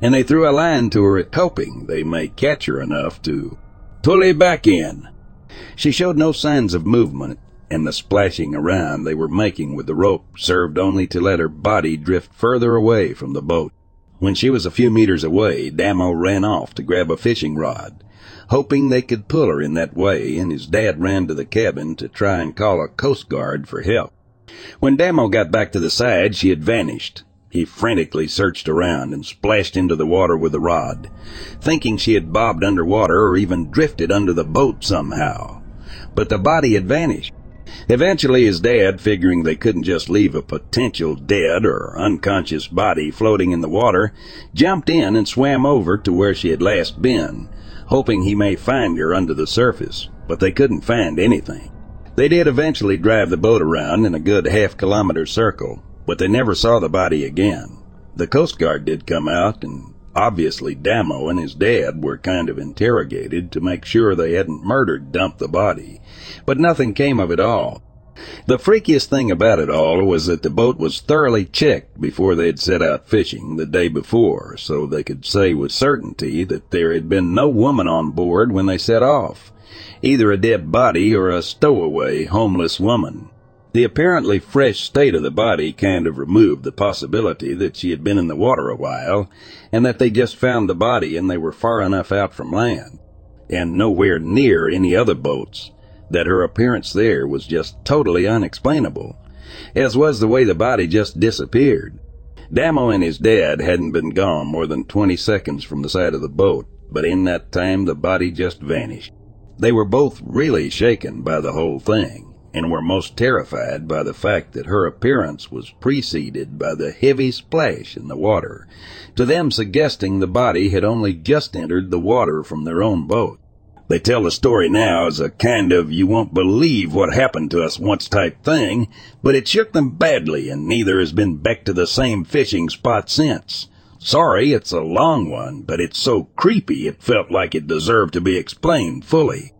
and they threw a line to her, hoping they may catch her enough to pull her back in. She showed no signs of movement, and the splashing around they were making with the rope served only to let her body drift further away from the boat. When she was a few meters away, Damo ran off to grab a fishing rod, hoping they could pull her in that way, and his dad ran to the cabin to try and call a Coast Guard for help. When Damo got back to the side, she had vanished. He frantically searched around and splashed into the water with the rod, thinking she had bobbed underwater or even drifted under the boat somehow. But the body had vanished. Eventually his dad, figuring they couldn't just leave a potential dead or unconscious body floating in the water, jumped in and swam over to where she had last been, hoping he may find her under the surface, but they couldn't find anything. They did eventually drive the boat around in a good half-kilometer circle, but they never saw the body again. The Coast Guard did come out, and obviously Damo and his dad were kind of interrogated to make sure they hadn't dumped the body, but nothing came of it all. The freakiest thing about it all was that the boat was thoroughly checked before they had set out fishing the day before, so they could say with certainty that there had been no woman on board when they set off. Either a dead body or a stowaway, homeless woman. The apparently fresh state of the body kind of removed the possibility that she had been in the water a while, and that they just found the body and they were far enough out from land, and nowhere near any other boats, that her appearance there was just totally unexplainable, as was the way the body just disappeared. Damo and his dad hadn't been gone more than 20 seconds from the side of the boat, but in that time the body just vanished. They were both really shaken by the whole thing, and were most terrified by the fact that her appearance was preceded by the heavy splash in the water, to them suggesting the body had only just entered the water from their own boat. They tell the story now as a kind of you won't believe what happened to us once type thing, but it shook them badly, and neither has been back to the same fishing spot since. Sorry, it's a long one, but it's so creepy it felt like it deserved to be explained fully.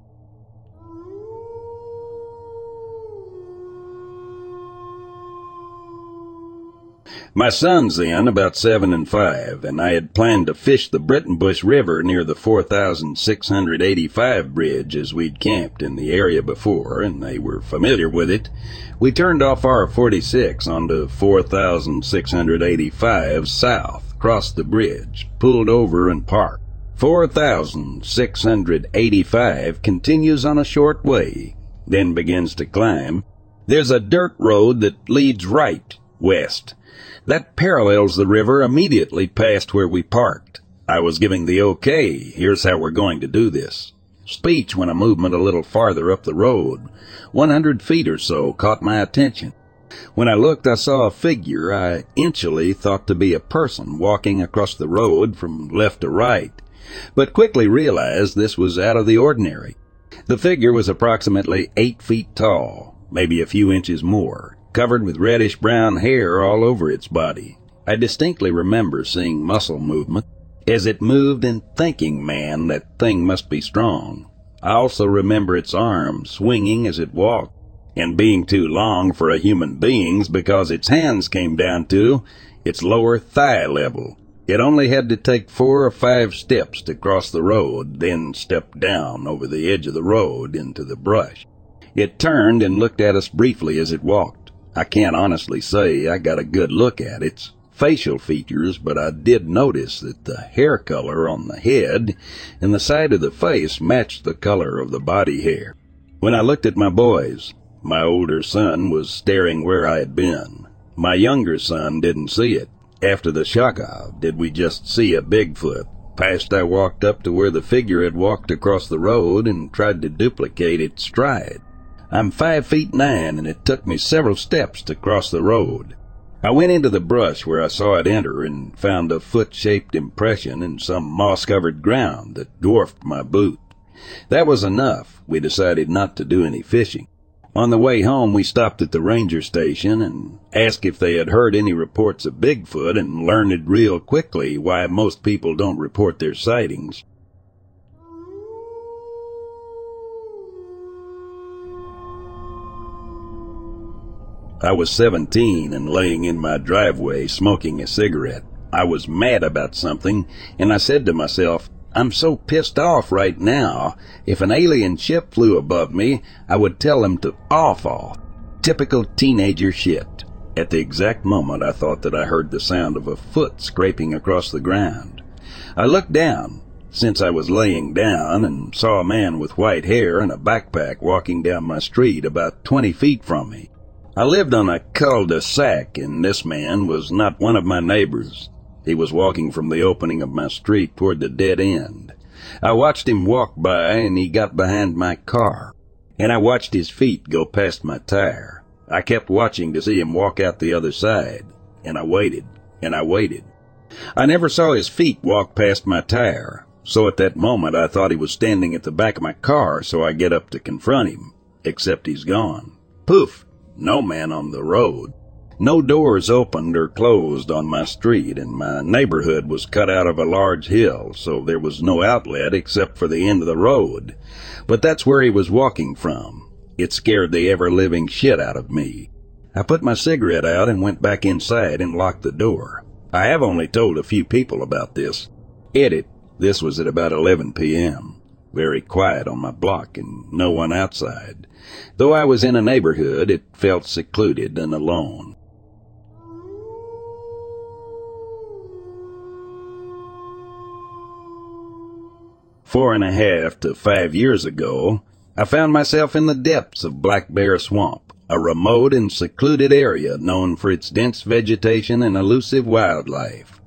My sons then, about 7 and 5, and I had planned to fish the Britonbush River near the 4,685 bridge as we'd camped in the area before, and they were familiar with it. We turned off our 46 onto 4,685 south, crossed the bridge, pulled over and parked. 4,685 continues on a short way, then begins to climb. There's a dirt road that leads right, west. That parallels the river immediately past where we parked. I was giving the okay, here's how we're going to do this speech when a movement a little farther up the road, 100 feet or so, caught my attention. When I looked, I saw a figure I initially thought to be a person walking across the road from left to right, but quickly realized this was out of the ordinary. The figure was approximately 8 feet tall, maybe a few inches more, covered with reddish-brown hair all over its body. I distinctly remember seeing muscle movement. As it moved and thinking, man, that thing must be strong. I also remember its arms swinging as it walked, and being too long for a human being's because its hands came down to its lower thigh level. It only had to take 4 or 5 steps to cross the road, then step down over the edge of the road into the brush. It turned and looked at us briefly as it walked. I can't honestly say I got a good look at its facial features, but I did notice that the hair color on the head and the side of the face matched the color of the body hair. When I looked at my boys, my older son was staring where I had been. My younger son didn't see it. After the shock of, did we just see a Bigfoot? Past I walked up to where the figure had walked across the road and tried to duplicate its stride. I'm 5'9", and it took me several steps to cross the road. I went into the brush where I saw it enter and found a foot-shaped impression in some moss-covered ground that dwarfed my boot. That was enough. We decided not to do any fishing. On the way home, we stopped at the ranger station and asked if they had heard any reports of Bigfoot, and learned real quickly why most people don't report their sightings. I was 17 and laying in my driveway smoking a cigarette. I was mad about something, and I said to myself, I'm so pissed off right now. If an alien ship flew above me, I would tell them to off. Typical teenager shit. At the exact moment, I thought that I heard the sound of a foot scraping across the ground. I looked down, since I was laying down, and saw a man with white hair and a backpack walking down my street about 20 feet from me. I lived on a cul-de-sac, and this man was not one of my neighbors. He was walking from the opening of my street toward the dead end. I watched him walk by, and he got behind my car, and I watched his feet go past my tire. I kept watching to see him walk out the other side, and I waited, and I waited. I never saw his feet walk past my tire, so at that moment I thought he was standing at the back of my car, so I get up to confront him, except he's gone. Poof! No man on the road. No doors opened or closed on my street, and my neighborhood was cut out of a large hill, so there was no outlet except for the end of the road. But that's where he was walking from. It scared the ever-living shit out of me. I put my cigarette out and went back inside and locked the door. I have only told a few people about this. Edit. This was at about 11 p.m. Very quiet on my block and no one outside. Though I was in a neighborhood, it felt secluded and alone. Four and a half to 5 years ago, I found myself in the depths of Black Bear Swamp, a remote and secluded area known for its dense vegetation and elusive wildlife.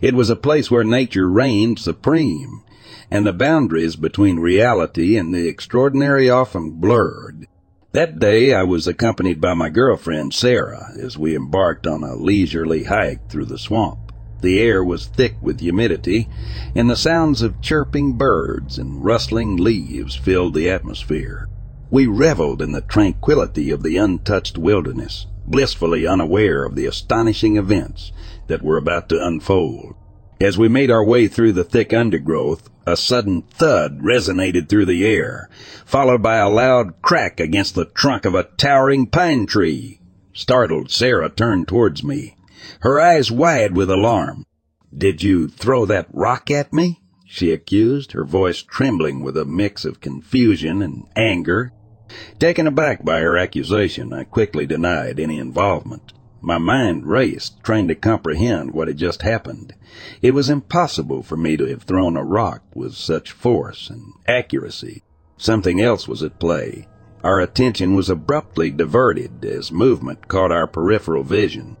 It was a place where nature reigned supreme, and the boundaries between reality and the extraordinary often blurred. That day I was accompanied by my girlfriend, Sarah, as we embarked on a leisurely hike through the swamp. The air was thick with humidity, and the sounds of chirping birds and rustling leaves filled the atmosphere. We reveled in the tranquility of the untouched wilderness, blissfully unaware of the astonishing events that were about to unfold. As we made our way through the thick undergrowth, a sudden thud resonated through the air, followed by a loud crack against the trunk of a towering pine tree. Startled, Sarah turned towards me. her eyes wide with alarm. "Did you throw that rock at me?" she accused, her voice trembling with a mix of confusion and anger. Taken aback by her accusation, I quickly denied any involvement. My mind raced, trying to comprehend what had just happened. It was impossible for me to have thrown a rock with such force and accuracy. Something else was at play. Our attention was abruptly diverted as movement caught our peripheral vision.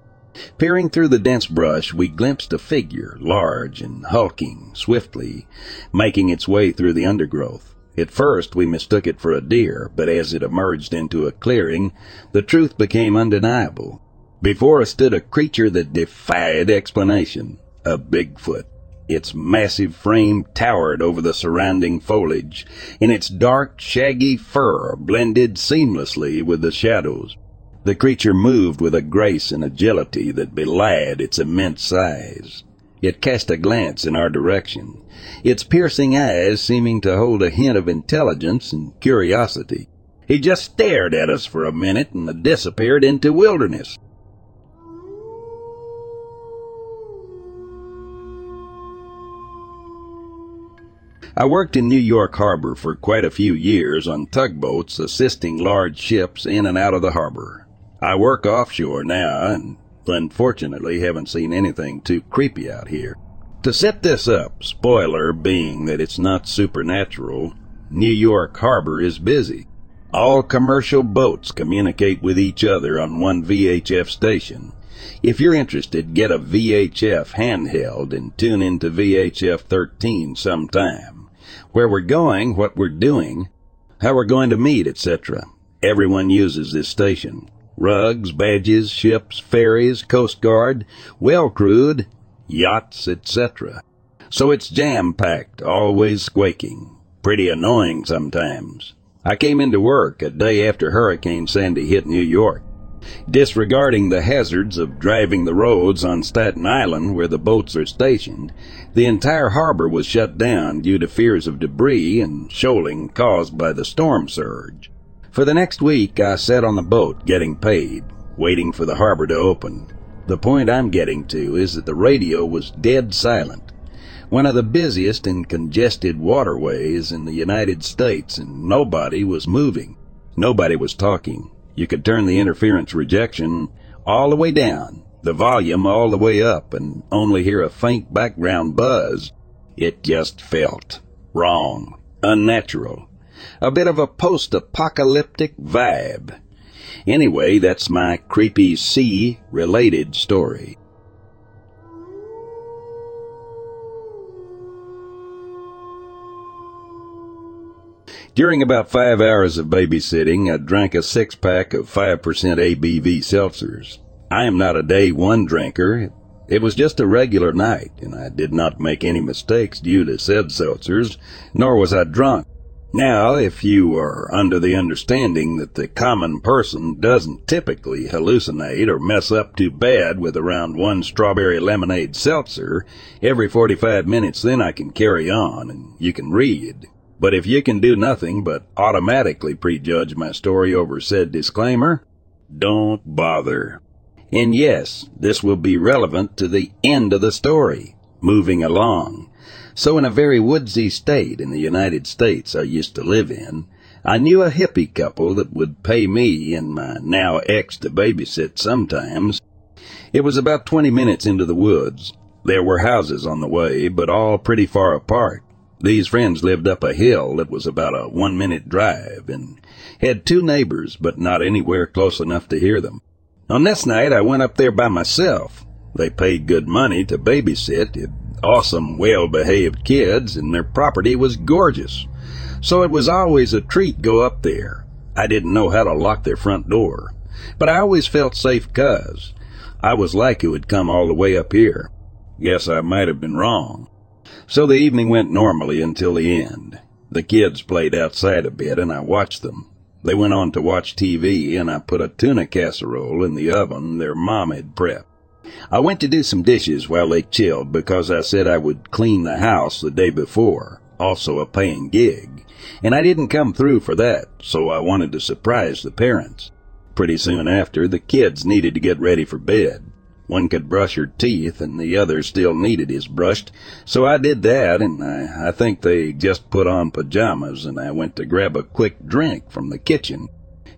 Peering through the dense brush, we glimpsed a figure, large and hulking, swiftly making its way through the undergrowth. At first we mistook it for a deer, but as it emerged into a clearing, the truth became undeniable. Before us stood a creature that defied explanation, a Bigfoot. Its massive frame towered over the surrounding foliage, and its dark, shaggy fur blended seamlessly with the shadows. The creature moved with a grace and agility that belied its immense size. It cast a glance in our direction, its piercing eyes seeming to hold a hint of intelligence and curiosity. He just stared at us for a minute and disappeared into wilderness. I worked in New York Harbor for quite a few years on tugboats assisting large ships in and out of the harbor. I work offshore now and unfortunately haven't seen anything too creepy out here. To set this up, spoiler being that it's not supernatural, New York Harbor is busy. All commercial boats communicate with each other on one VHF station. If you're interested, get a VHF handheld and tune into VHF 13 sometime. Where we're going, what we're doing, how we're going to meet, etc. Everyone uses this station. Rugs, badges, ships, ferries, Coast Guard, well-crewed, yachts, etc. So it's jam-packed, always squaking. Pretty annoying sometimes. I came into work a day after Hurricane Sandy hit New York. Disregarding the hazards of driving the roads on Staten Island where the boats are stationed, the entire harbor was shut down due to fears of debris and shoaling caused by the storm surge. For the next week, I sat on the boat getting paid, waiting for the harbor to open. The point I'm getting to is that the radio was dead silent. One of the busiest and congested waterways in the United States, and nobody was moving. Nobody was talking. You could turn the interference rejection all the way down, the volume all the way up, and only hear a faint background buzz. It just felt wrong, unnatural, a bit of a post-apocalyptic vibe. Anyway, that's my creepy sea-related story. During about 5 hours of babysitting, I drank a six-pack of 5% ABV seltzers. I am not a day one drinker. It was just a regular night, and I did not make any mistakes due to said seltzers, nor was I drunk. Now, if you are under the understanding that the common person doesn't typically hallucinate or mess up too bad with around one strawberry lemonade seltzer every 45 minutes, then I can carry on and you can read. But if you can do nothing but automatically prejudge my story over said disclaimer, don't bother. And yes, this will be relevant to the end of the story, moving along. So in a very woodsy state in the United States I used to live in, I knew a hippie couple that would pay me and my now ex to babysit sometimes. It was about 20 minutes into the woods. There were houses on the way, but all pretty far apart. These friends lived up a hill that was about a 1-minute drive and had two neighbors, but not anywhere close enough to hear them. On this night, I went up there by myself. They paid good money to babysit, had awesome, well-behaved kids, and their property was gorgeous. So it was always a treat go up there. I didn't know how to lock their front door, but I always felt safe 'cause I was like who had come all the way up here. Guess I might have been wrong. So the evening went normally until the end. The kids played outside a bit, and I watched them. They went on to watch TV, and I put a tuna casserole in the oven their mom had prepped. I went to do some dishes while they chilled because I said I would clean the house the day before, also a paying gig, and I didn't come through for that, so I wanted to surprise the parents. Pretty soon after, the kids needed to get ready for bed. One could brush your teeth, and the other still needed his brushed, so I did that, and I think they just put on pajamas, and I went to grab a quick drink from the kitchen.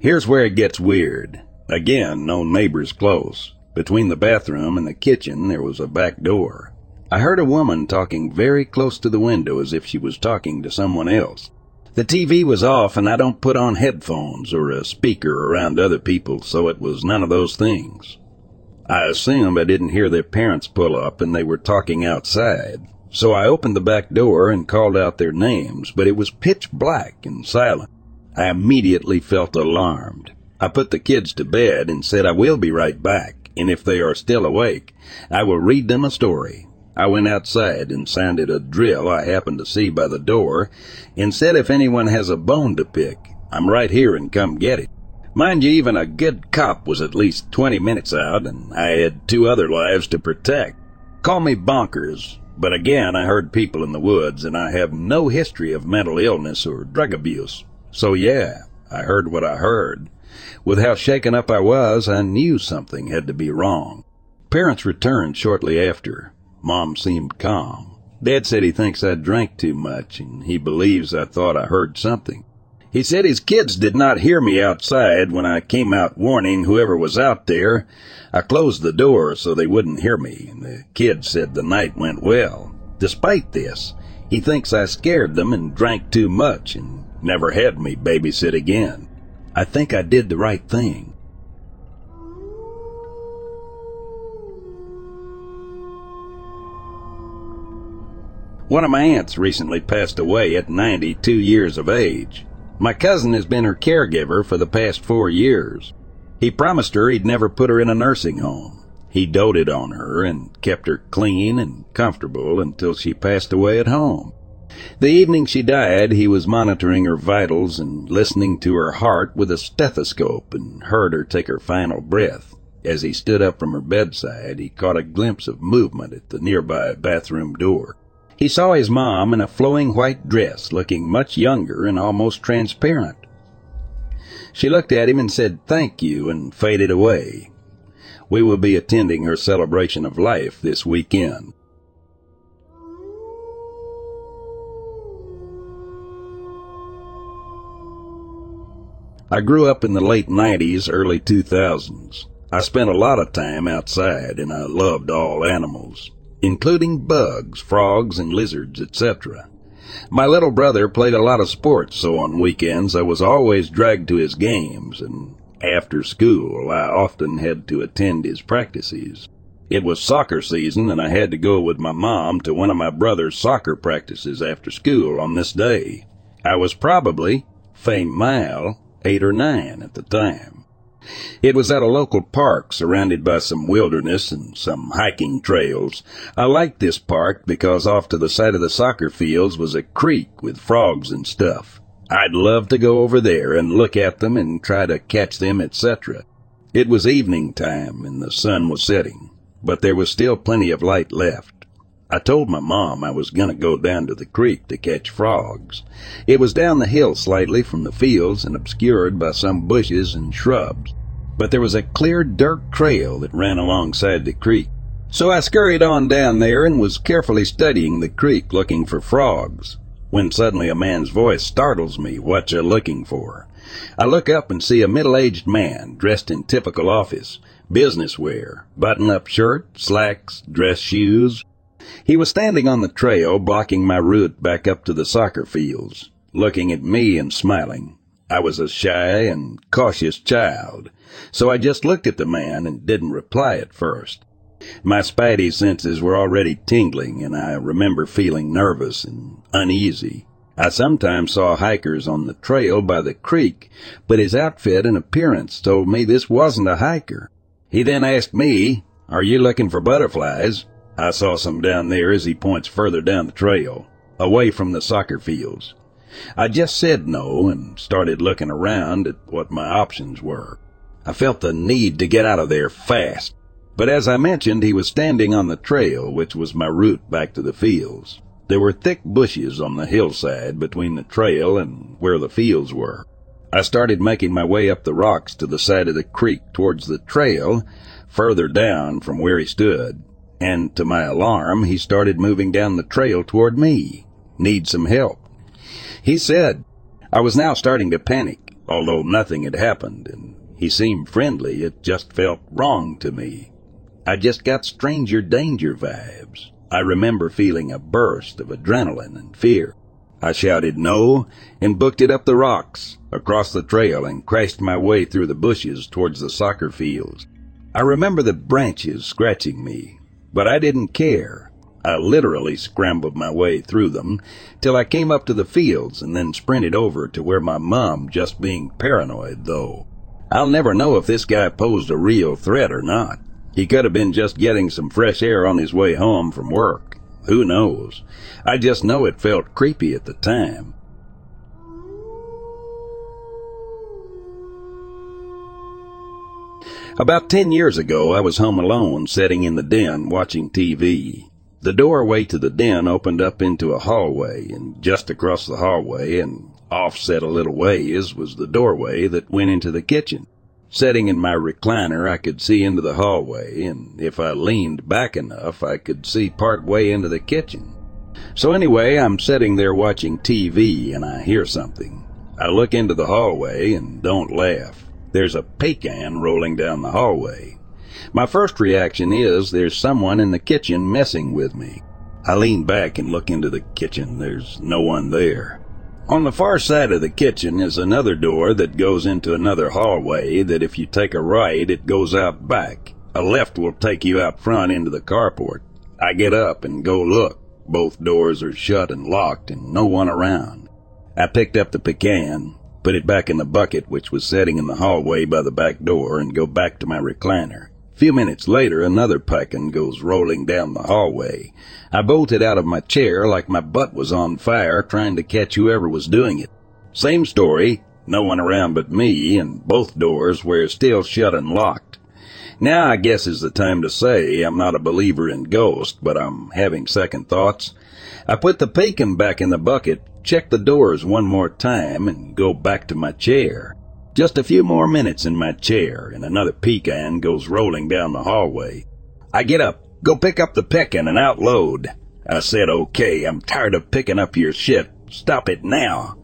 Here's where it gets weird. Again, no neighbors close. Between the bathroom and the kitchen, there was a back door. I heard a woman talking very close to the window as if she was talking to someone else. The TV was off, and I don't put on headphones or a speaker around other people, so it was none of those things. I assumed I didn't hear their parents pull up and they were talking outside, so I opened the back door and called out their names, but it was pitch black and silent. I immediately felt alarmed. I put the kids to bed and said I will be right back, and if they are still awake, I will read them a story. I went outside and sounded a drill I happened to see by the door and said if anyone has a bone to pick, I'm right here and come get it. Mind you, even a good cop was at least 20 minutes out, and I had two other lives to protect. Call me bonkers, but again, I heard people in the woods, and I have no history of mental illness or drug abuse. So yeah, I heard what I heard. With how shaken up I was, I knew something had to be wrong. Parents returned shortly after. Mom seemed calm. Dad said he thinks I drank too much, and he believes I thought I heard something. He said his kids did not hear me outside when I came out warning whoever was out there. I closed the door so they wouldn't hear me, and the kids said the night went well. Despite this, he thinks I scared them and drank too much and never had me babysit again. I think I did the right thing. One of my aunts recently passed away at 92 years of age. My cousin has been her caregiver for the past 4 years. He promised her he'd never put her in a nursing home. He doted on her and kept her clean and comfortable until she passed away at home. The evening she died, he was monitoring her vitals and listening to her heart with a stethoscope and heard her take her final breath. As he stood up from her bedside, he caught a glimpse of movement at the nearby bathroom door. He saw his mom in a flowing white dress, looking much younger and almost transparent. She looked at him and said, "Thank you," and faded away. We will be attending her celebration of life this weekend. I grew up in the late 90s, early 2000s. I spent a lot of time outside, and I loved all animals, including bugs, frogs, and lizards, etc. My little brother played a lot of sports, so on weekends I was always dragged to his games, and after school I often had to attend his practices. It was soccer season, and I had to go with my mom to one of my brother's soccer practices after school on this day. I was probably, fame mile, 8 or 9 at the time. It was at a local park surrounded by some wilderness and some hiking trails. I liked this park because off to the side of the soccer fields was a creek with frogs and stuff. I'd love to go over there and look at them and try to catch them, etc. It was evening time and the sun was setting, but there was still plenty of light left. I told my mom I was going to go down to the creek to catch frogs. It was down the hill slightly from the fields and obscured by some bushes and shrubs, but there was a clear dirt trail that ran alongside the creek. So I scurried on down there and was carefully studying the creek looking for frogs, when suddenly a man's voice startles me, "What you looking for?" I look up and see a middle-aged man dressed in typical office business wear, button-up shirt, slacks, dress shoes. He was standing on the trail, blocking my route back up to the soccer fields, looking at me and smiling. I was a shy and cautious child, so I just looked at the man and didn't reply at first. My spidey senses were already tingling, and I remember feeling nervous and uneasy. I sometimes saw hikers on the trail by the creek, but his outfit and appearance told me this wasn't a hiker. He then asked me, "Are you looking for butterflies? I saw some down there," as he points further down the trail, away from the soccer fields. I just said no and started looking around at what my options were. I felt the need to get out of there fast, but as I mentioned, he was standing on the trail, which was my route back to the fields. There were thick bushes on the hillside between the trail and where the fields were. I started making my way up the rocks to the side of the creek towards the trail, further down from where he stood, and to my alarm, he started moving down the trail toward me. Need some help, he said. I was now starting to panic, although nothing had happened, and he seemed friendly. It just felt wrong to me. I just got stranger danger vibes. I remember feeling a burst of adrenaline and fear. I shouted no and booked it up the rocks, across the trail, and crashed my way through the bushes towards the soccer fields. I remember the branches scratching me, but I didn't care. I literally scrambled my way through them till I came up to the fields and then sprinted over to where my mom, just being paranoid though. I'll never know if this guy posed a real threat or not. He could have been just getting some fresh air on his way home from work. Who knows? I just know it felt creepy at the time. About 10 years ago, I was home alone, sitting in the den, watching TV. The doorway to the den opened up into a hallway, and just across the hallway and offset a little ways was the doorway that went into the kitchen. Sitting in my recliner, I could see into the hallway, and if I leaned back enough, I could see part way into the kitchen. So anyway, I'm sitting there watching TV, and I hear something. I look into the hallway and don't laugh. There's a pecan rolling down the hallway. My first reaction is there's someone in the kitchen messing with me. I lean back and look into the kitchen. There's no one there. On the far side of the kitchen is another door that goes into another hallway that if you take a right, it goes out back. A left will take you out front into the carport. I get up and go look. Both doors are shut and locked and no one around. I picked up the pecan, put it back in the bucket which was sitting in the hallway by the back door, and go back to my recliner. Few minutes later, another pecan goes rolling down the hallway. I bolted out of my chair like my butt was on fire, trying to catch whoever was doing it. Same story, no one around but me, and both doors were still shut and locked. Now I guess is the time to say I'm not a believer in ghosts, but I'm having second thoughts. I put the pecan back in the bucket, check the doors one more time, and go back to my chair. Just a few more minutes in my chair, and another pecan goes rolling down the hallway. I get up, go pick up the pecan and outload. I said, okay, I'm tired of picking up your shit. Stop it now.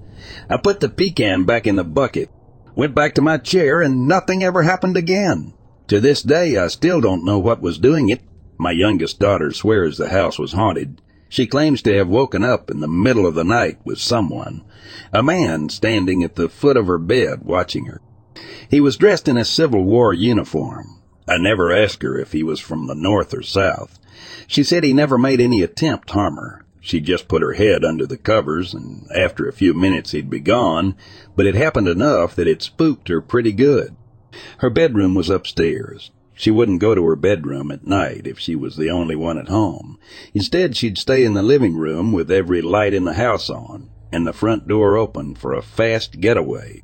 I put the pecan back in the bucket, went back to my chair, and nothing ever happened again. To this day, I still don't know what was doing it. My youngest daughter swears the house was haunted. She claims to have woken up in the middle of the night with someone, a man standing at the foot of her bed watching her. He was dressed in a Civil War uniform. I never asked her if he was from the North or South. She said he never made any attempt to harm her. She just put her head under the covers, and after a few minutes he'd be gone, but it happened enough that it spooked her pretty good. Her bedroom was upstairs. She wouldn't go to her bedroom at night if she was the only one at home. Instead, she'd stay in the living room with every light in the house on and the front door open for a fast getaway.